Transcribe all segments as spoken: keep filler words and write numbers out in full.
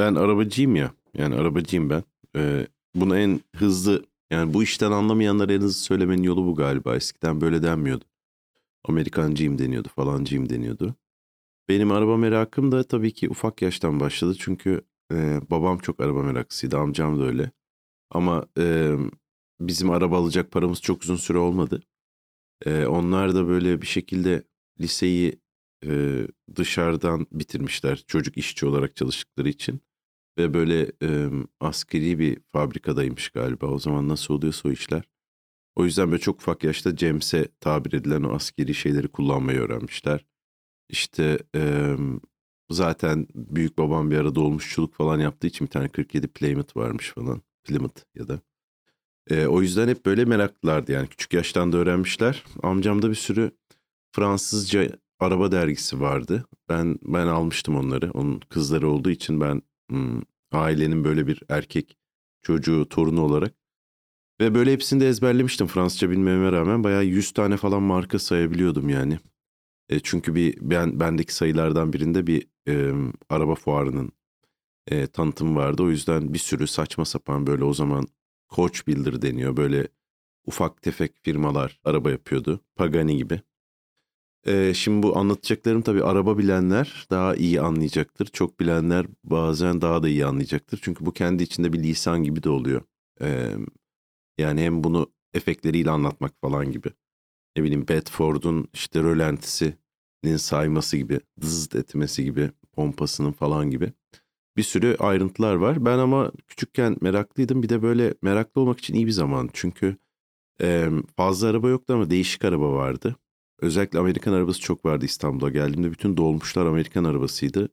ben arabacıyım ya. Yani arabacıyım ben. Ee, bunu en hızlı, yani bu işten anlamayanlara en hızlı söylemenin yolu bu galiba. Eskiden böyle denmiyordu. Amerikancıyım deniyordu, falancıyım deniyordu. Benim araba merakım da tabii ki ufak yaştan başladı. Çünkü e, babam çok araba meraklısıydı, amcam da öyle. Ama e, bizim araba alacak paramız çok uzun süre olmadı. E, onlar da böyle bir şekilde liseyi e, dışarıdan bitirmişler. Çocuk işçi olarak çalıştıkları için. Ve böyle e, askeri bir fabrikadaymış galiba. O zaman nasıl oluyorsa o işler. O yüzden böyle çok ufak yaşta Cemse tabir edilen o askeri şeyleri kullanmayı öğrenmişler. İşte e, zaten büyük babam bir ara dolmuşçuluk falan yaptığı için bir tane kırk yedi Plymouth varmış falan. Plymouth ya da. E, o yüzden hep böyle meraklılardı yani. Küçük yaştan da öğrenmişler. Amcamda bir sürü Fransızca araba dergisi vardı. Ben ben almıştım onları. Onun kızları olduğu için ben hmm, ailenin böyle bir erkek çocuğu, torunu olarak. Ve böyle hepsini de ezberlemiştim Fransızca bilmeme rağmen. Bayağı yüz tane falan marka sayabiliyordum yani. E, çünkü bir ben bendeki sayılardan birinde bir e, araba fuarının e, tanıtımı vardı. O yüzden bir sürü saçma sapan böyle, o zaman Coach Builder deniyor. Böyle ufak tefek firmalar araba yapıyordu. Pagani gibi. E, şimdi bu anlatacaklarım tabii araba bilenler daha iyi anlayacaktır. Çok bilenler bazen daha da iyi anlayacaktır. Çünkü bu kendi içinde bir lisan gibi de oluyor. E, yani hem bunu efektleriyle anlatmak falan gibi. Ne bileyim, Bedford'un işte rölantisinin sayması gibi, dızzt etmesi gibi, pompasının falan gibi bir sürü ayrıntılar var. Ben ama küçükken meraklıydım. Bir de böyle meraklı olmak için iyi bir zaman. Çünkü e, fazla araba yoktu ama değişik araba vardı. Özellikle Amerikan arabası çok vardı İstanbul'a geldiğimde. Bütün dolmuşlar Amerikan arabasıydı.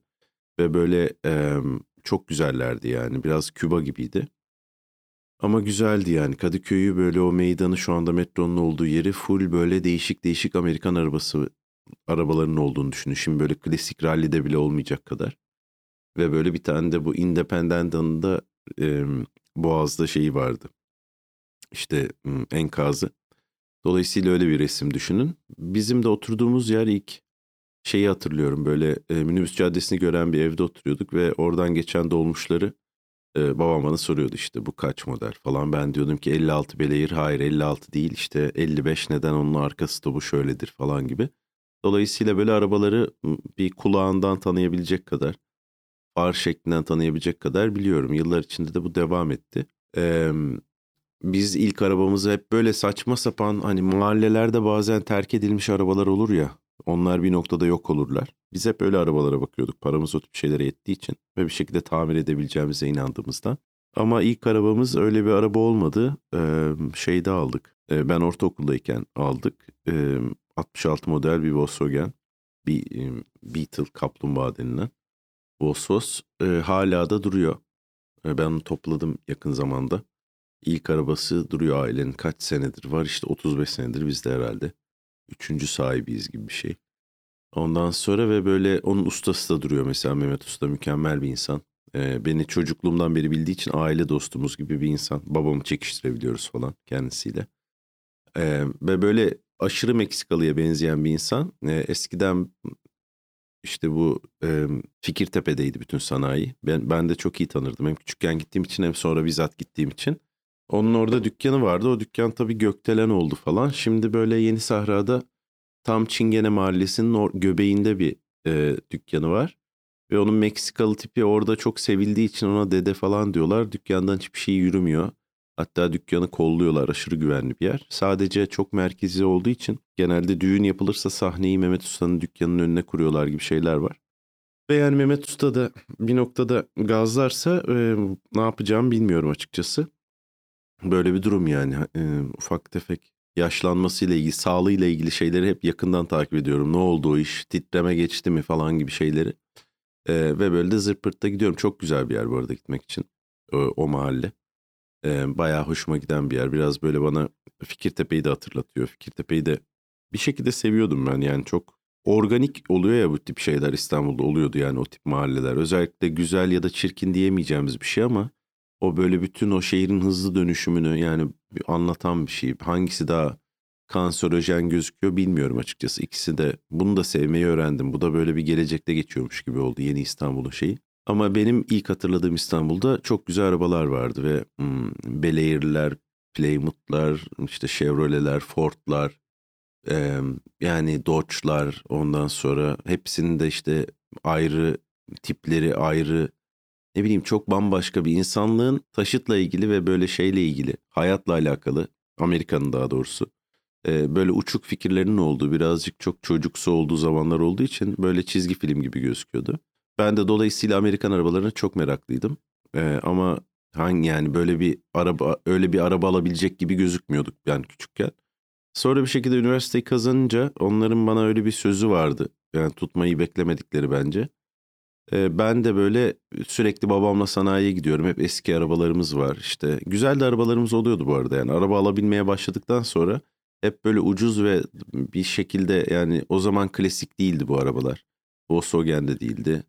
Ve böyle e, çok güzellerdi yani. Biraz Küba gibiydi. Ama güzeldi yani. Kadıköy'ü böyle, o meydanı, şu anda metronun olduğu yeri full böyle değişik değişik Amerikan arabası arabalarının olduğunu düşünün. Şimdi böyle klasik rallide bile olmayacak kadar. Ve böyle bir tane de bu Independent'ın da e, Boğaz'da şeyi vardı. İşte enkazı. Dolayısıyla öyle bir resim düşünün. Bizim de oturduğumuz yer, ilk şeyi hatırlıyorum. Böyle e, minibüs caddesini gören bir evde oturuyorduk ve oradan geçen dolmuşları e, babam bana soruyordu, işte bu kaç model falan. Ben diyordum ki elli altı Belair, hayır elli altı değil, işte elli beş, neden onun arkası da bu şöyledir falan gibi. Dolayısıyla böyle arabaları bir kulağından tanıyabilecek kadar, far şeklinden tanıyabilecek kadar biliyorum. Yıllar içinde de bu devam etti. Eee... Biz ilk arabamızı hep böyle saçma sapan, hani mahallelerde bazen terk edilmiş arabalar olur ya, onlar bir noktada yok olurlar. Biz hep öyle arabalara bakıyorduk, paramız o tip şeylere yettiği için ve bir şekilde tamir edebileceğimize inandığımızdan. Ama ilk arabamız öyle bir araba olmadı. Ee, şeyde aldık, ee, ben ortaokuldayken aldık. Ee, altmış altı model bir Volkswagen, bir Beetle kaplumbağa denilen Volkswagen ee, hala da duruyor. Ee, ben onu topladım yakın zamanda. İlk arabası duruyor ailenin, kaç senedir var işte, otuz beş senedir biz de herhalde üçüncü sahibiyiz gibi bir şey. Ondan sonra ve böyle onun ustası da duruyor mesela, Mehmet Usta mükemmel bir insan. Ee, beni çocukluğumdan beri bildiği için aile dostumuz gibi bir insan. Babamı çekiştirebiliyoruz falan kendisiyle. Ee, ve böyle aşırı Meksikalı'ya benzeyen bir insan. Ee, eskiden işte bu e, Fikirtepe'deydi bütün sanayi. Ben, ben de çok iyi tanırdım, hem küçükken gittiğim için hem sonra bizzat gittiğim için. Onun orada dükkanı vardı. O dükkan tabii gökdelen oldu falan. Şimdi böyle Yenisahra'da tam Çingene Mahallesi'nin or- göbeğinde bir e, dükkanı var. Ve onun Meksikalı tipi orada çok sevildiği için ona dede falan diyorlar. Dükkandan hiçbir şey yürümüyor. Hatta dükkanı kolluyorlar. Aşırı güvenli bir yer. Sadece çok merkezi olduğu için genelde düğün yapılırsa sahneyi Mehmet Usta'nın dükkanının önüne kuruyorlar gibi şeyler var. Ve yani Mehmet Usta da bir noktada gazlarsa e, ne yapacağımı bilmiyorum açıkçası. Böyle bir durum yani. E, ufak tefek yaşlanmasıyla ilgili, sağlığıyla ilgili şeyleri hep yakından takip ediyorum. Ne oldu o iş? Titreme geçti mi falan gibi şeyleri. E, ve böyle de zırpırtta gidiyorum. Çok güzel bir yer bu arada gitmek için. E, o mahalle. E, bayağı hoşuma giden bir yer. Biraz böyle bana Fikirtepe'yi de hatırlatıyor. Fikirtepe'yi de bir şekilde seviyordum ben. Yani çok organik oluyor ya bu tip şeyler, İstanbul'da oluyordu yani o tip mahalleler. Özellikle güzel ya da çirkin diyemeyeceğimiz bir şey ama o böyle bütün o şehrin hızlı dönüşümünü yani anlatan bir şey. Hangisi daha kanserojen gözüküyor bilmiyorum açıkçası. İkisi de, bunu da sevmeyi öğrendim. Bu da böyle bir gelecekte geçiyormuş gibi oldu, yeni İstanbul'un şeyi. Ama benim ilk hatırladığım İstanbul'da çok güzel arabalar vardı ve hmm, Belair'ler, Plymouth'lar, işte Chevrolet'ler, Ford'lar, e, yani Dodge'lar, ondan sonra hepsinin de işte ayrı tipleri, ayrı, ne bileyim, çok bambaşka bir insanlığın taşıtla ilgili ve böyle şeyle ilgili, hayatla alakalı, Amerika'nın daha doğrusu e, böyle uçuk fikirlerinin olduğu, birazcık çok çocuksu olduğu zamanlar olduğu için böyle çizgi film gibi gözüküyordu. Ben de dolayısıyla Amerikan arabalarına çok meraklıydım. Ee, ama hangi yani böyle bir araba, öyle bir araba alabilecek gibi gözükmüyorduk yani küçükken. Sonra bir şekilde üniversiteyi kazanınca onların bana öyle bir sözü vardı. Yani tutmayı beklemedikleri bence. Ee, ben de böyle sürekli babamla sanayiye gidiyorum. Hep eski arabalarımız var işte. Güzel de arabalarımız oluyordu bu arada yani. Araba alabilmeye başladıktan sonra hep böyle ucuz ve bir şekilde, yani o zaman klasik değildi bu arabalar. Volkswagen de değildi.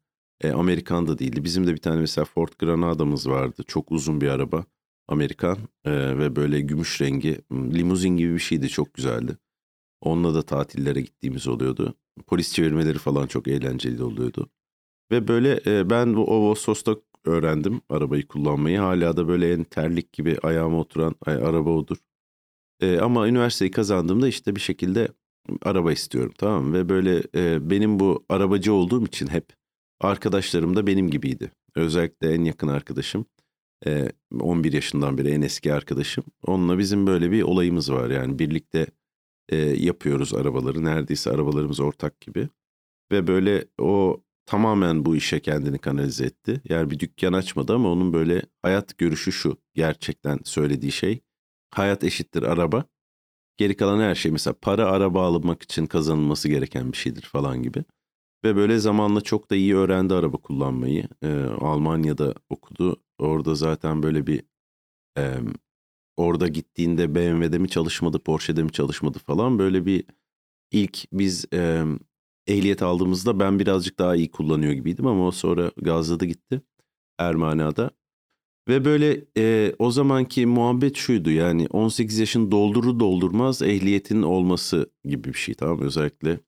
E, Amerikan da değildi. Bizim de bir tane mesela Ford Granada'mız vardı. Çok uzun bir araba. Amerikan e, ve böyle gümüş rengi. Limuzin gibi bir şeydi. Çok güzeldi. Onunla da tatillere gittiğimiz oluyordu. Polis çevirmeleri falan çok eğlenceli oluyordu. Ve böyle e, ben bu Ovosos'ta öğrendim arabayı kullanmayı. Hala da böyle en terlik gibi ayağıma oturan ay, araba odur. E, ama üniversiteyi kazandığımda işte bir şekilde araba istiyorum, tamam mı? Ve böyle e, benim bu arabacı olduğum için hep arkadaşlarım da benim gibiydi. Özellikle en yakın arkadaşım, on bir yaşından beri en eski arkadaşım. Onunla bizim böyle bir olayımız var. Yani birlikte yapıyoruz arabaları. Neredeyse arabalarımız ortak gibi. Ve böyle o tamamen bu işe kendini kanalize etti. Yani bir dükkan açmadı ama onun böyle hayat görüşü şu. Gerçekten söylediği şey: hayat eşittir araba. Geri kalan her şey, mesela para araba almak için kazanılması gereken bir şeydir falan gibi. Ve böyle zamanla çok da iyi öğrendi araba kullanmayı. Ee, Almanya'da okudu. Orada zaten böyle bir... E, orada gittiğinde B M W'de mi çalışmadı, Porsche'de mi çalışmadı falan. Böyle bir ilk biz e, ehliyet aldığımızda ben birazcık daha iyi kullanıyor gibiydim. Ama o sonra gazladı gitti Ermana'da. Ve böyle e, o zamanki muhabbet şuydu. Yani on sekiz yaşını doldurur doldurmaz ehliyetin olması gibi bir şey, tamam, özellikle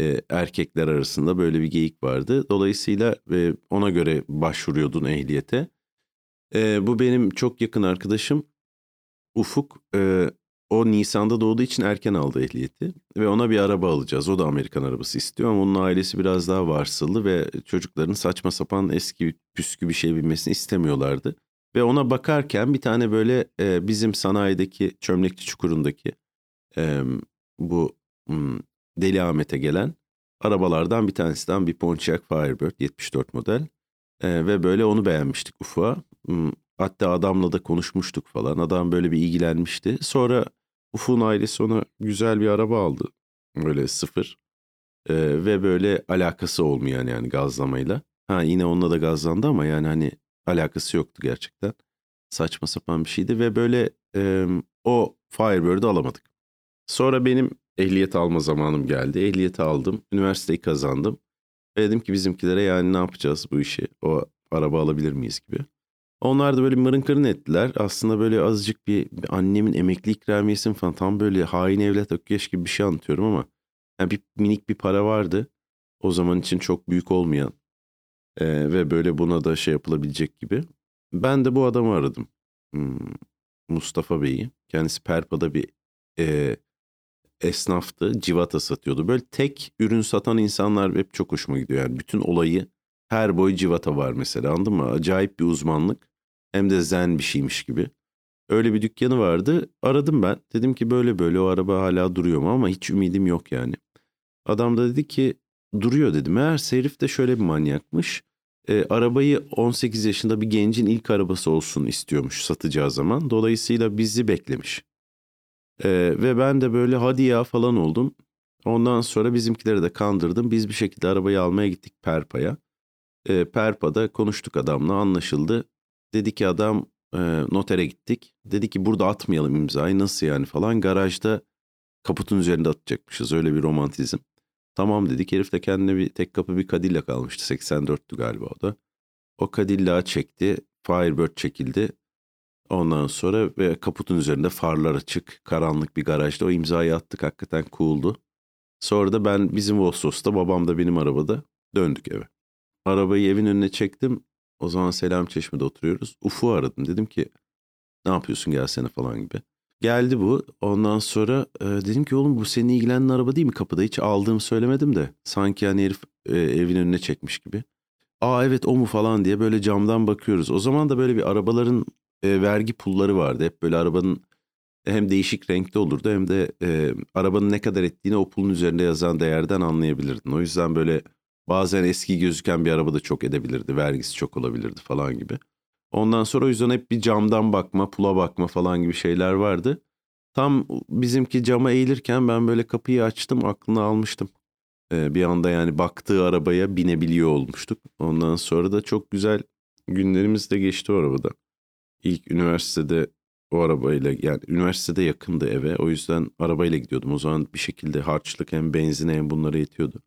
E, erkekler arasında böyle bir geyik vardı. Dolayısıyla e, ona göre başvuruyordun ehliyete. E, bu benim çok yakın arkadaşım Ufuk. E, o Nisan'da doğduğu için erken aldı ehliyeti. Ve ona bir araba alacağız. O da Amerikan arabası istiyor ama onun ailesi biraz daha varsıllı ve çocukların saçma sapan eski püskü bir şey binmesini istemiyorlardı. Ve ona bakarken bir tane böyle e, bizim sanayideki, Çömlekçi Çukuru'ndaki e, bu... Hmm, Deli Ahmet'e gelen arabalardan bir tanesinden bir Pontiac Firebird yetmiş dört model e, ve böyle onu beğenmiştik Ufuk'a. Hatta adamla da konuşmuştuk falan. Adam böyle bir ilgilenmişti. Sonra Ufuk'un ailesi ona güzel bir araba aldı. Böyle sıfır e, ve böyle alakası olmayan, yani gazlamayla. Ha, yine onunla da gazlandı ama yani hani alakası yoktu gerçekten. Saçma sapan bir şeydi ve böyle e, o Firebird'ü alamadık. Sonra benim ehliyet alma zamanım geldi. Ehliyeti aldım. Üniversiteyi kazandım. Ve dedim ki bizimkilere, yani ne yapacağız bu işi? O araba alabilir miyiz gibi. Onlar da böyle mırın kırın ettiler. Aslında böyle azıcık bir, bir annemin emekli ikramiyesini falan, tam böyle hain evlat ökkeş gibi bir şey anlatıyorum ama yani bir minik bir para vardı. O zaman için çok büyük olmayan ee, ve böyle buna da şey yapılabilecek gibi. Ben de bu adamı aradım. Hmm, Mustafa Bey'i. Kendisi Perpa'da bir e, esnaftı, civata satıyordu. Böyle tek ürün satan insanlar hep çok hoşuma gidiyor. Yani bütün olayı, her boy civata var mesela, anladın mı? Acayip bir uzmanlık. Hem de zen bir şeymiş gibi. Öyle bir dükkanı vardı. Aradım ben. Dedim ki böyle böyle o araba hala duruyor mu, ama hiç ümidim yok yani. Adam da dedi ki duruyor dedim. Meğerse herif de şöyle bir manyakmış. E, arabayı on sekiz yaşında bir gencin ilk arabası olsun istiyormuş satacağı zaman. Dolayısıyla bizi beklemiş. Ee, ve ben de böyle hadi ya falan oldum. Ondan sonra bizimkileri de kandırdım. Biz bir şekilde arabayı almaya gittik Perpa'ya. Ee, Perpa'da konuştuk adamla, anlaşıldı. Dedi ki adam e, notere gittik. Dedi ki burada atmayalım imzayı, nasıl yani falan. Garajda kaputun üzerinde atacakmışız, öyle bir romantizm. Tamam dedik. Herif de kendine bir tek kapı bir Kadilla kalmıştı. seksen dörttü galiba o da. O Kadilla çekti. Firebird çekildi. Ondan sonra ve kaputun üzerinde farlar açık, karanlık bir garajda o imzayı attık. Hakikaten cool'du. Sonra da ben bizim Vosos'ta, babam da benim arabada döndük eve. Arabayı evin önüne çektim. O zaman Selamçeşme'de oturuyoruz. Ufuk'u aradım. Dedim ki ne yapıyorsun, gelsene falan gibi. Geldi bu. Ondan sonra e, dedim ki oğlum bu senin ilgilenen araba değil mi kapıda? Hiç aldığımı söylemedim de. Sanki hani herif e, evin önüne çekmiş gibi. Aa evet o mu falan diye böyle camdan bakıyoruz. O zaman da böyle bir arabaların e, vergi pulları vardı. Hep böyle arabanın hem değişik renkte olurdu hem de e, arabanın ne kadar ettiğini o pulun üzerinde yazan değerden anlayabilirdin. O yüzden böyle bazen eski gözüken bir araba da çok edebilirdi. Vergisi çok olabilirdi falan gibi. Ondan sonra o yüzden hep bir camdan bakma, pula bakma falan gibi şeyler vardı. Tam bizimki cama eğilirken ben böyle kapıyı açtım, aklını almıştım. Ee, bir anda yani baktığı arabaya binebiliyor olmuştuk. Ondan sonra da çok güzel günlerimiz de geçti o arabada. İlk üniversitede o arabayla, yani üniversitede yakındı eve. O yüzden arabayla gidiyordum. O zaman bir şekilde harçlık hem benzine hem bunlara yetiyordu.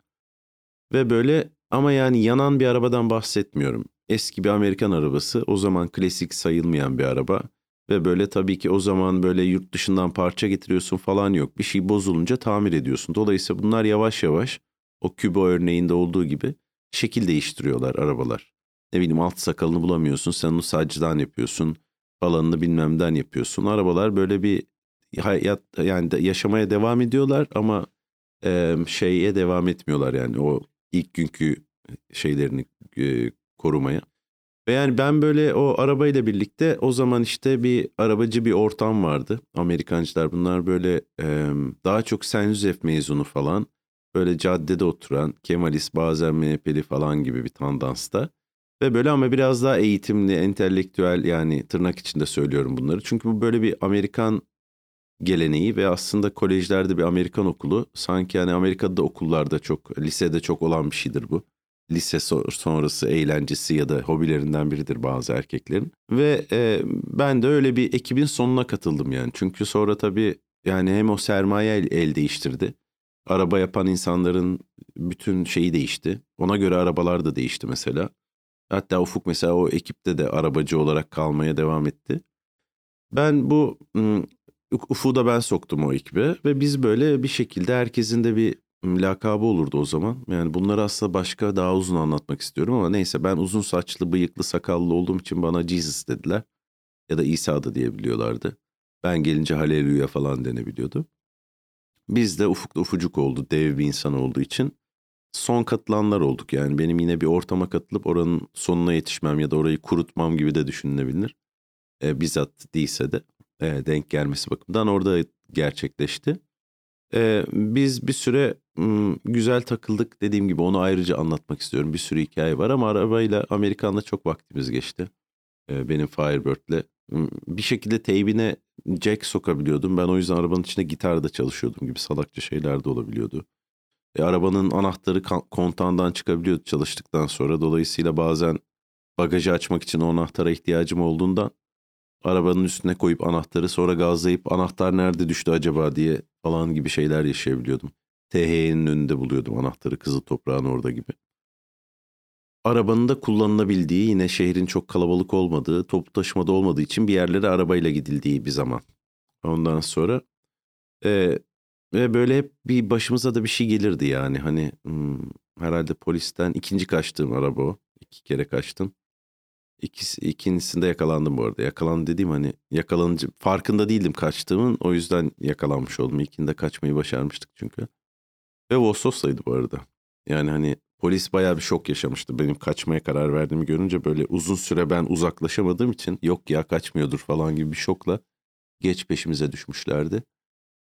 Ve böyle ama yani yanan bir arabadan bahsetmiyorum. Eski bir Amerikan arabası, o zaman klasik sayılmayan bir araba ve böyle tabii ki o zaman böyle yurt dışından parça getiriyorsun falan yok. Bir şey bozulunca tamir ediyorsun. Dolayısıyla bunlar yavaş yavaş o Küba örneğinde olduğu gibi şekil değiştiriyorlar arabalar. Ne bileyim alt sakalını bulamıyorsun, sen onu sacıdan yapıyorsun, falanını bilmemden yapıyorsun. Arabalar böyle bir hayat, yani yaşamaya devam ediyorlar ama e, şeye devam etmiyorlar yani o ilk günkü şeylerini e, korumaya. Ve yani ben böyle o arabayla birlikte o zaman işte bir arabacı bir ortam vardı. Amerikancılar bunlar böyle e, daha çok Sen Yüzef mezunu falan. Böyle caddede oturan Kemalist bazen M H P'li falan gibi bir tandansta. Ve böyle ama biraz daha eğitimli, entelektüel, yani tırnak içinde söylüyorum bunları. Çünkü bu böyle bir Amerikan geleneği ve aslında kolejlerde bir Amerikan okulu. Sanki hani Amerika'da okullarda çok, lisede çok olan bir şeydir bu. Lise sonrası eğlencesi ya da hobilerinden biridir bazı erkeklerin. Ve e, ben de öyle bir ekibin sonuna katıldım yani. Çünkü sonra tabii yani hem o sermaye el, el değiştirdi. Araba yapan insanların bütün şeyi değişti. Ona göre arabalar da değişti mesela. Hatta Ufuk mesela o ekipte de arabacı olarak kalmaya devam etti. Ben bu Ufuk'u da ben soktum o ekibe. Ve biz böyle bir şekilde herkesin de bir lakabı olurdu o zaman. Yani bunları aslında başka daha uzun anlatmak istiyorum ama neyse, ben uzun saçlı, bıyıklı, sakallı olduğum için bana Jesus dediler. Ya da İsa da diyebiliyorlardı. Ben gelince Haleluya falan denebiliyordu. Biz de Ufuk da Ufucuk oldu, dev bir insan olduğu için. Son katılanlar olduk yani. Benim yine bir ortama katılıp oranın sonuna yetişmem ya da orayı kurutmam gibi de düşünülebilir. E, bizzat değilse de e, denk gelmesi bakımından orada gerçekleşti. E, biz bir süre güzel takıldık. Dediğim gibi onu ayrıca anlatmak istiyorum. Bir sürü hikaye var ama arabayla Amerikan'da çok vaktimiz geçti. Benim Firebird'le. Bir şekilde teybine jack sokabiliyordum. Ben o yüzden arabanın içinde gitarda çalışıyordum gibi salakça şeyler de olabiliyordu. E, arabanın anahtarı kontağından çıkabiliyordu çalıştıktan sonra. Dolayısıyla bazen bagajı açmak için o anahtara ihtiyacım olduğundan arabanın üstüne koyup anahtarı sonra gazlayıp anahtar nerede düştü acaba diye falan gibi şeyler yaşayabiliyordum. T H Y'nin önünde buluyordum anahtarı, kızıl toprağın orada gibi. Arabanın da kullanılabildiği, yine şehrin çok kalabalık olmadığı, toplu taşımada olmadığı için bir yerlere arabayla gidildiği bir zaman. Ondan sonra e, ve böyle hep bir başımıza da bir şey gelirdi yani. Hani hmm, herhalde polisten ikinci kaçtığım araba o. İki kere kaçtım. İkisi, ikincisinde yakalandım bu arada. Yakalandım dediğim hani yakalanıcı. Farkında değildim kaçtığımın. O yüzden yakalanmış oldum. İlkinde kaçmayı başarmıştık çünkü. Ve Vostos'taydı bu arada. Yani hani polis bayağı bir şok yaşamıştı. Benim kaçmaya karar verdiğimi görünce böyle uzun süre ben uzaklaşamadığım için yok ya kaçmıyordur falan gibi bir şokla geç peşimize düşmüşlerdi.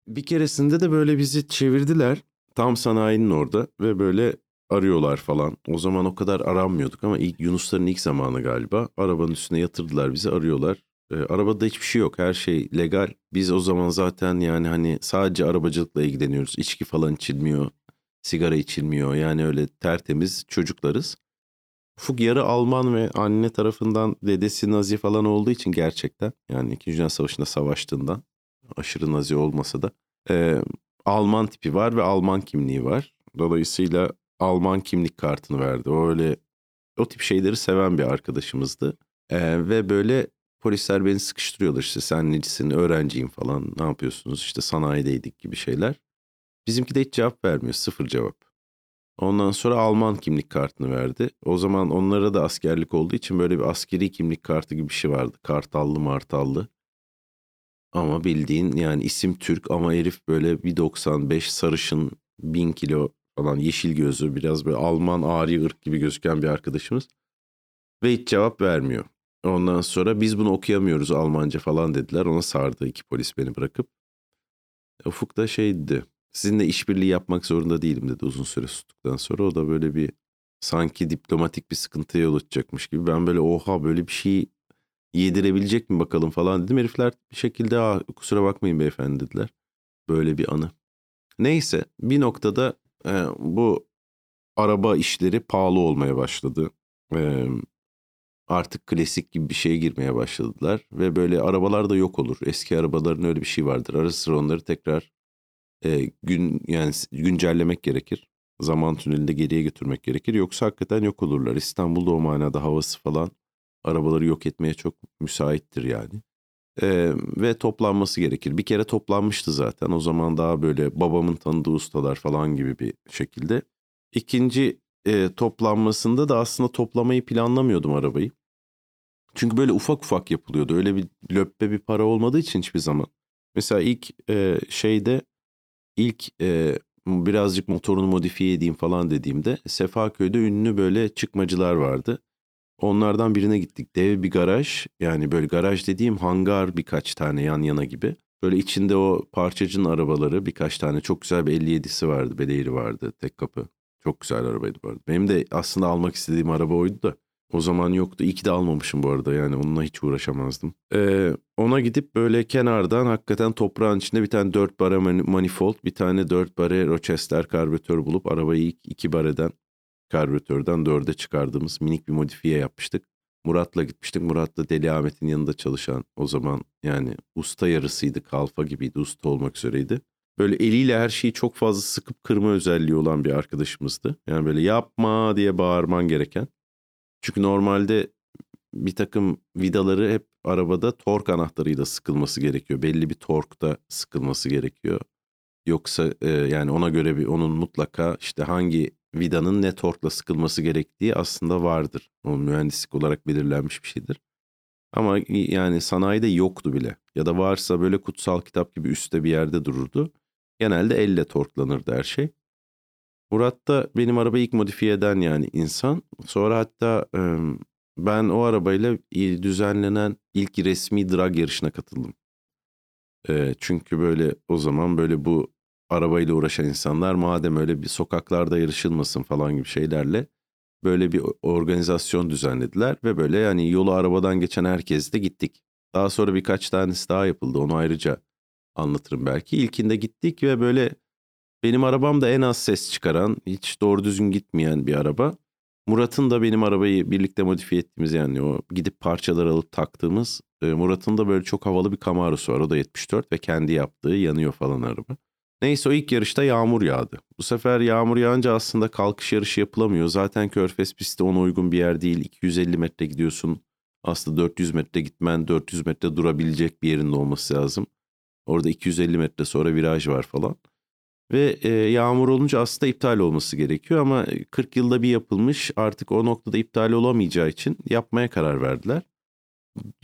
Bir keresinde de böyle bizi çevirdiler tam sanayinin orada ve böyle arıyorlar falan. O zaman o kadar aranmıyorduk ama ilk Yunusların ilk zamanı galiba. Arabanın üstüne yatırdılar bizi, arıyorlar. E, arabada hiçbir şey yok. Her şey legal. Biz o zaman zaten yani hani sadece arabacılıkla ilgileniyoruz. İçki falan içilmiyor. Sigara içilmiyor. Yani öyle tertemiz çocuklarız. Ufuk yarı Alman ve anne tarafından dedesi Nazi falan olduğu için gerçekten. Yani İkinci Dünya Savaşı'nda savaştığından aşırı Nazi olmasa da. E, Alman tipi var ve Alman kimliği var. Dolayısıyla Alman kimlik kartını verdi. O öyle o tip şeyleri seven bir arkadaşımızdı. E, ve böyle polisler beni sıkıştırıyorlar, işte sen necisin, öğrenciyim falan, ne yapıyorsunuz, işte sanayideydik gibi şeyler. Bizimki de hiç cevap vermiyor, sıfır cevap. Ondan sonra Alman kimlik kartını verdi. O zaman onlara da askerlik olduğu için böyle bir askeri kimlik kartı gibi bir şey vardı. Kartallı martallı. Ama bildiğin yani isim Türk ama herif böyle bir doksan beş sarışın, bin kilo falan, yeşil gözlü, biraz böyle Alman ari ırk gibi gözüken bir arkadaşımız. Ve hiç cevap vermiyor. Ondan sonra biz bunu okuyamıyoruz Almanca falan dediler. Ona sardı iki polis beni bırakıp. Ufuk da şey dedi. Sizinle işbirliği yapmak zorunda değilim dedi uzun süre sustuktan sonra. O da böyle bir sanki diplomatik bir sıkıntıya yol açacakmış gibi. Ben böyle oha böyle bir şey yedirebilecek mi bakalım falan dedim. Herifler bir şekilde aa kusura bakmayın beyefendi dediler. Böyle bir anı. Neyse bir noktada e, bu araba işleri pahalı olmaya başladı. E, artık klasik gibi bir şeye girmeye başladılar. Ve böyle arabalar da yok olur. Eski arabaların öyle bir şey vardır. Ara sıra onları tekrar E, gün yani güncellemek gerekir. Zaman tünelinde geriye götürmek gerekir. Yoksa hakikaten yok olurlar. İstanbul'da o manada havası falan arabaları yok etmeye çok müsaittir yani. E, ve toplanması gerekir. Bir kere toplanmıştı zaten. O zaman daha böyle babamın tanıdığı ustalar falan gibi bir şekilde. İkinci e, toplanmasında da aslında toplamayı planlamıyordum arabayı. Çünkü böyle ufak ufak yapılıyordu. Öyle bir löppe bir para olmadığı için hiçbir zaman. Mesela ilk e, şeyde İlk e, birazcık motorunu modifiye edeyim falan dediğimde Sefaköy'de ünlü böyle çıkmacılar vardı. Onlardan birine gittik. Dev bir garaj, yani böyle garaj dediğim hangar birkaç tane yan yana gibi. Böyle içinde o parçacının arabaları birkaç tane, çok güzel bir elli yedisi vardı, Belair'i vardı, tek kapı. Çok güzel arabaydı bu arada. Benim de aslında almak istediğim araba oydu da. O zaman yoktu. İyi ki de almamışım bu arada. Yani onunla hiç uğraşamazdım. Ee, ona gidip böyle kenardan hakikaten toprağın içinde bir tane dört bare manifold, bir tane dört bare Rochester karbüratör bulup arabayı ilk iki bareden, karbüratörden dörde çıkardığımız minik bir modifiye yapmıştık. Murat'la gitmiştik. Murat da Deli Ahmet'in yanında çalışan, o zaman yani usta yarısıydı, kalfa gibiydi, usta olmak üzereydi. Böyle eliyle her şeyi çok fazla sıkıp kırma özelliği olan bir arkadaşımızdı. Yani böyle yapma diye bağırman gereken. Çünkü normalde bir takım vidaları hep arabada tork anahtarıyla sıkılması gerekiyor. Belli bir torkta sıkılması gerekiyor. Yoksa e, yani ona göre bir onun mutlaka işte hangi vidanın ne torkla sıkılması gerektiği aslında vardır. O mühendislik olarak belirlenmiş bir şeydir. Ama yani sanayide yoktu bile. Ya da varsa böyle kutsal kitap gibi üstte bir yerde dururdu. Genelde elle torklanırdı her şey. Murat da benim arabayı ilk modifiye eden yani insan. Sonra hatta ben o arabayla düzenlenen ilk resmi drag yarışına katıldım. Çünkü böyle o zaman böyle bu arabayla uğraşan insanlar madem öyle bir sokaklarda yarışılmasın falan gibi şeylerle böyle bir organizasyon düzenlediler. Ve böyle yani yolu arabadan geçen herkesle gittik. Daha sonra birkaç tanesi daha yapıldı, onu ayrıca anlatırım belki. İlkinde gittik ve böyle... Benim arabam da en az ses çıkaran, hiç doğru düzgün gitmeyen bir araba. Murat'ın da benim arabayı birlikte modifiye ettiğimiz, yani o gidip parçalar alıp taktığımız, Murat'ın da böyle çok havalı bir Camaro'su var. O da yetmiş dört ve kendi yaptığı, yanıyor falan araba. Neyse o ilk yarışta yağmur yağdı. Bu sefer yağmur yağınca aslında kalkış yarışı yapılamıyor. Zaten Körfez pisti ona uygun bir yer değil. iki yüz elli metre gidiyorsun. Aslında dört yüz metre gitmen, dört yüz metre durabilecek bir yerinde olması lazım. Orada iki yüz elli metre sonra viraj var falan. Ve e, yağmur olunca aslında iptal olması gerekiyor ama kırk yılda bir yapılmış, artık o noktada iptal olamayacağı için yapmaya karar verdiler.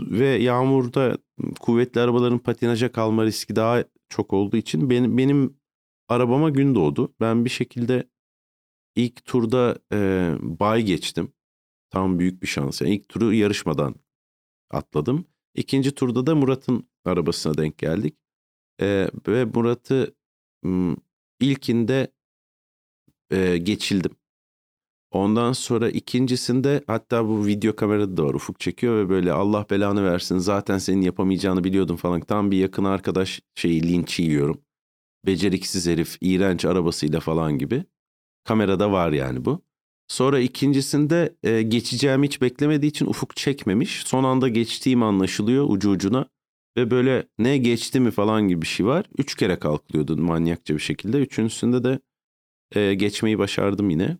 Ve yağmurda kuvvetli arabaların patinaja kalma riski daha çok olduğu için benim, benim arabama gün doğdu. Ben bir şekilde ilk turda e, bay geçtim. Tam büyük bir şans. Yani ilk turu yarışmadan atladım. İkinci turda da Murat'ın arabasına denk geldik. E, ve Murat'ı İlkinde e, geçildim. Ondan sonra ikincisinde, hatta bu video kamerada da var, Ufuk çekiyor ve böyle Allah belanı versin zaten senin yapamayacağını biliyordum falan. Tam bir yakın arkadaş şeyi, linç yiyorum. Beceriksiz herif, iğrenç arabasıyla falan gibi. Kamerada var yani bu. Sonra ikincisinde e, geçeceğimi hiç beklemediği için Ufuk çekmemiş. Son anda geçtiğim anlaşılıyor ucu ucuna. Ve böyle ne geçti mi falan gibi bir şey var. Üç kere kalkılıyordu manyakça bir şekilde. Üçüncüsünde de e, geçmeyi başardım yine.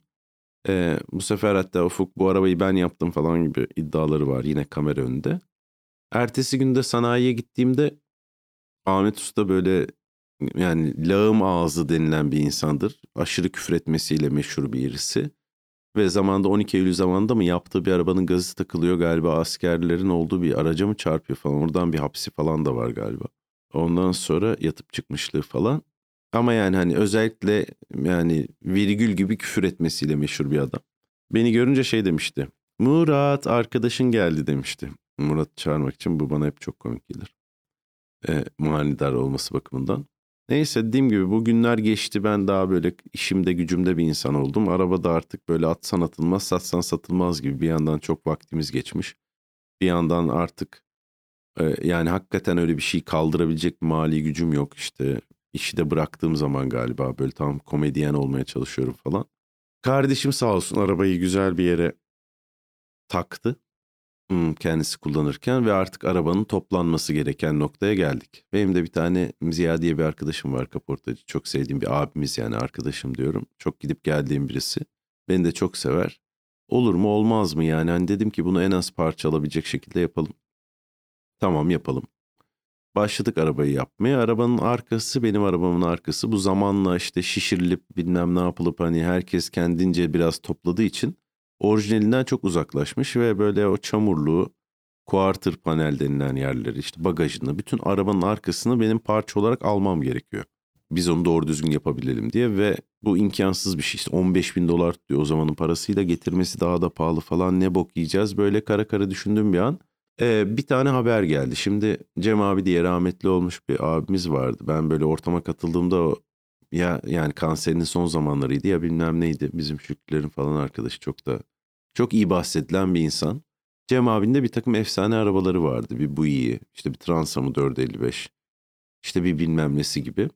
E, bu sefer hatta Ufuk bu arabayı ben yaptım falan gibi iddiaları var yine kamera önünde. Ertesi günde sanayiye gittiğimde Ahmet Usta böyle yani lağım ağzı denilen bir insandır. Aşırı küfür etmesiyle meşhur birisi. Ve zamanda on iki Eylül zamanında mı yaptığı bir arabanın gazı takılıyor galiba, askerlerin olduğu bir araca mı çarpıyor falan. Oradan bir hapsi falan da var galiba. Ondan sonra yatıp çıkmışlığı falan. Ama yani hani özellikle yani virgül gibi küfür etmesiyle meşhur bir adam. Beni görünce şey demişti. Murat arkadaşın geldi demişti. Murat'ı çağırmak için bu bana hep çok komik gelir. E, manidar olması bakımından. Neyse dediğim gibi bu günler geçti. Ben daha böyle işimde gücümde bir insan oldum. Arabada artık böyle atsan atılmaz, satsan satılmaz gibi bir yandan çok vaktimiz geçmiş. Bir yandan artık e, yani hakikaten öyle bir şey kaldırabilecek mali gücüm yok işte. İşi de bıraktığım zaman galiba böyle tam komedyen olmaya çalışıyorum falan. Kardeşim sağ olsun arabayı güzel bir yere taktı kendisi kullanırken ve artık arabanın toplanması gereken noktaya geldik. Benim de bir tane Ziya diye bir arkadaşım var, kaportacı. Çok sevdiğim bir abimiz, yani arkadaşım diyorum. Çok gidip geldiğim birisi. Beni de çok sever. Olur mu olmaz mı yani? Hani dedim ki bunu en az parça alabilecek şekilde yapalım. Tamam yapalım. Başladık arabayı yapmaya. Arabanın arkası benim arabamın arkası. Bu zamanla işte şişirilip bilmem ne yapılıp hani herkes kendince biraz topladığı için orijinalinden çok uzaklaşmış ve böyle o çamurlu quarter panel denilen yerleri, işte bagajını, bütün arabanın arkasını benim parça olarak almam gerekiyor. Biz onu doğru düzgün yapabilelim diye ve bu imkansız bir şey. İşte on beş bin dolar diyor o zamanın parasıyla, getirmesi daha da pahalı falan, ne bok yiyeceğiz böyle kara kara düşündüğüm bir an. Ee, bir tane haber geldi. Şimdi Cem abi diye rahmetli olmuş bir abimiz vardı. Ben böyle ortama katıldığımda o ya yani kanserinin son zamanlarıydı ya bilmem neydi. Bizim Şükrülerin falan arkadaşı, çok da çok iyi bahsedilen bir insan. Cem abinin de bir takım efsane arabaları vardı. Bir Bui'yi, işte bir Transam'ı dört elli beş, işte bir bilmem nesi gibi.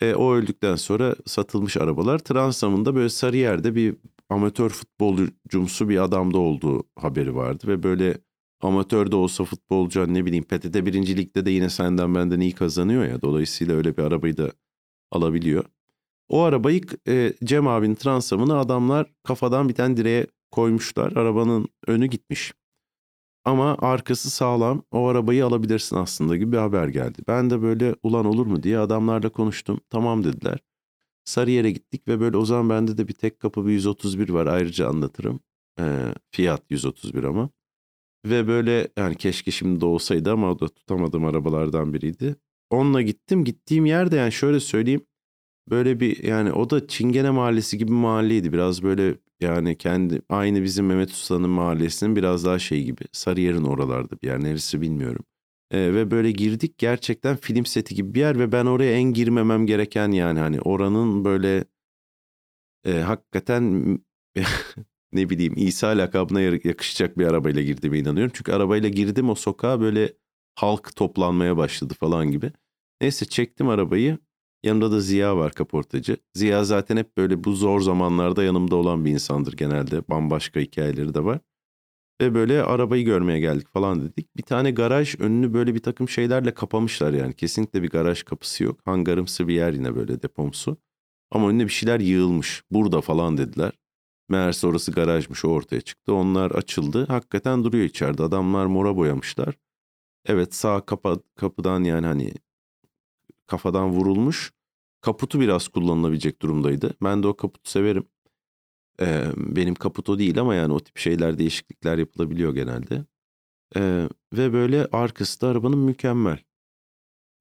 E, o öldükten sonra satılmış arabalar. Transam'ın da böyle Sarıyer'de bir amatör futbolcumsu bir adamda olduğu haberi vardı. Ve böyle amatör de olsa futbolcu, ne bileyim P T T birinci Lig'de de yine senden benden iyi kazanıyor ya. Dolayısıyla öyle bir arabayı da alabiliyor. O arabayı e, Cem abinin Transam'ını adamlar kafadan bir tane direğe koymuşlar. Arabanın önü gitmiş. Ama arkası sağlam, o arabayı alabilirsin aslında gibi bir haber geldi. Ben de böyle ulan olur mu diye adamlarla konuştum. Tamam dediler. Sarıyer'e gittik ve böyle o zaman bende de bir tek kapı bir yüz otuz bir var, ayrıca anlatırım. E, Fiat yüz otuz bir ama. Ve böyle yani keşke şimdi de olsaydı ama o da tutamadığım arabalardan biriydi. Onunla gittim. Gittiğim yerde yani şöyle söyleyeyim. Böyle bir yani o da Çingene Mahallesi gibi bir mahalleydi. Biraz böyle yani kendi aynı bizim Mehmet Usta'nın mahallesinin biraz daha şey gibi. Sarıyer'in oralarda bir yer, neresi bilmiyorum. E, ve böyle girdik, gerçekten film seti gibi bir yer ve ben oraya en girmemem gereken yani hani oranın böyle e, hakikaten ne bileyim İsa lakabına yakışacak bir arabayla girdiğime inanıyorum. Çünkü arabayla girdim o sokağa, böyle halk toplanmaya başladı falan gibi. Neyse çektim arabayı. Yanımda da Ziya var, kaportacı. Ziya zaten hep böyle bu zor zamanlarda yanımda olan bir insandır genelde. Bambaşka hikayeleri de var. Ve böyle arabayı görmeye geldik falan dedik. Bir tane garaj önünü böyle bir takım şeylerle kapamışlar yani. Kesinlikle bir garaj kapısı yok. Hangarımsı bir yer, yine böyle depomsu. Ama önüne bir şeyler yığılmış. Burada falan dediler. Meğerse orası garajmış, o ortaya çıktı. Onlar açıldı. Hakikaten duruyor içeride. Adamlar mora boyamışlar. Evet, sağ kapı, kapıdan yani hani kafadan vurulmuş. Kaputu biraz kullanılabilecek durumdaydı. Ben de o kaputu severim. Ee, benim kaput o değil ama yani o tip şeyler, değişiklikler yapılabiliyor genelde. Ee, ve böyle arkası da arabanın mükemmel.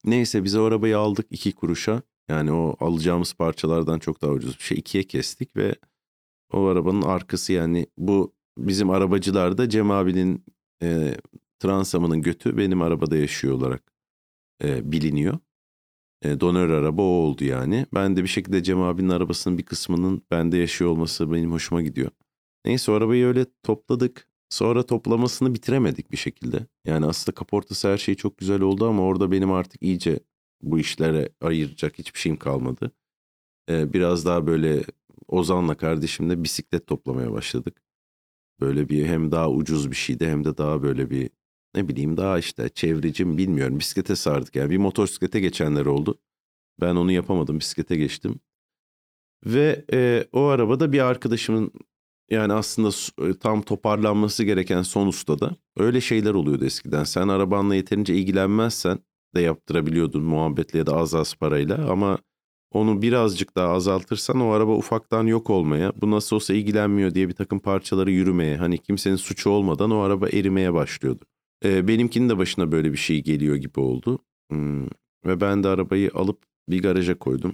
Neyse biz o arabayı aldık iki kuruşa. Yani o alacağımız parçalardan çok daha ucuz bir şey. İkiye kestik ve o arabanın arkası yani bu bizim arabacılarda Cem abinin e, Transam'ının götü benim arabada yaşıyor olarak e, biliniyor. E, donör araba o oldu yani. Ben de bir şekilde Cem abinin arabasının bir kısmının bende yaşıyor olması benim hoşuma gidiyor. Neyse arabayı öyle topladık. Sonra toplamasını bitiremedik bir şekilde. Yani aslında kaportası her şey çok güzel oldu ama orada benim artık iyice bu işlere ayıracak hiçbir şeyim kalmadı. E, biraz daha böyle Ozan'la kardeşimle bisiklet toplamaya başladık. Böyle bir hem daha ucuz bir şeydi hem de daha böyle bir ne bileyim daha işte çevreci mi bilmiyorum. Bisiklete sardık yani, bir motosiklete geçenler oldu. Ben onu yapamadım, bisiklete geçtim. Ve e, o arabada bir arkadaşımın yani aslında tam toparlanması gereken son ustada öyle şeyler oluyordu eskiden. Sen arabanla yeterince ilgilenmezsen de yaptırabiliyordun muhabbetle ya da az az parayla, ama onu birazcık daha azaltırsan o araba ufaktan yok olmaya, bu nasıl olsa ilgilenmiyor diye bir takım parçaları yürümeye, hani kimsenin suçu olmadan o araba erimeye başlıyordu. Ee, benimkinin de başına böyle bir şey geliyor gibi oldu. Hmm. Ve ben de arabayı alıp bir garaja koydum.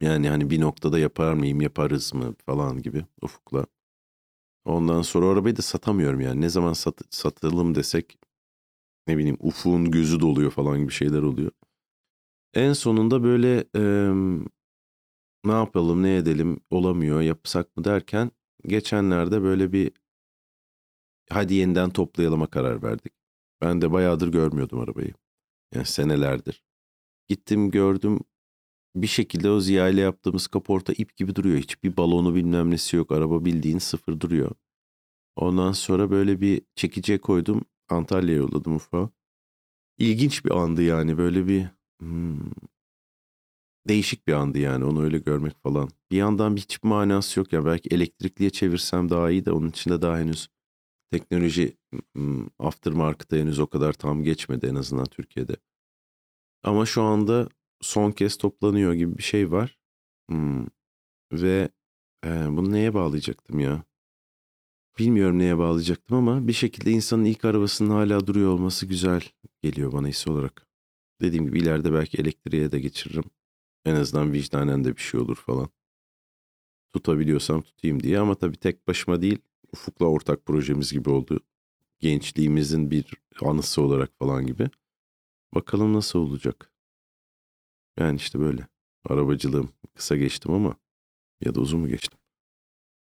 Yani hani bir noktada yapar mıyım, yaparız mı falan gibi Ufuk'la. Ondan sonra arabayı da satamıyorum yani. Ne zaman sat, satalım desek ne bileyim Ufuk'un gözü doluyor falan gibi şeyler oluyor. En sonunda böyle e, ne yapalım ne edelim olamıyor, yapsak mı derken geçenlerde böyle bir hadi yeniden toplayalıma karar verdik. Ben de bayağıdır görmüyordum arabayı. Yani senelerdir. Gittim gördüm. Bir şekilde o Ziya ile yaptığımız kaporta ip gibi duruyor. Hiçbir balonu bilmem nesi yok. Araba bildiğin sıfır duruyor. Ondan sonra böyle bir çekiciye koydum. Antalya'ya yolladım ufa. İlginç bir andı yani. Böyle bir hmm, değişik bir andı yani. Onu öyle görmek falan. Bir yandan hiçbir manası yok ya. Belki elektrikliye çevirsem daha iyi de onun için de daha henüz teknoloji hmm, aftermarket'a henüz o kadar tam geçmedi en azından Türkiye'de. Ama şu anda son kez toplanıyor gibi bir şey var. Hmm. Ve e, bunu neye bağlayacaktım ya? Bilmiyorum neye bağlayacaktım ama bir şekilde insanın ilk arabasının hala duruyor olması güzel geliyor bana his olarak. Dediğim gibi ileride belki elektriğe de geçiririm. En azından vicdanen de bir şey olur falan. Tutabiliyorsam tutayım diye, ama tabii tek başıma değil. Ufuk'la ortak projemiz gibi oldu. Gençliğimizin bir anısı olarak falan gibi. Bakalım nasıl olacak. Yani işte böyle. Arabacılığım kısa geçtim ama ya da uzun mu geçtim?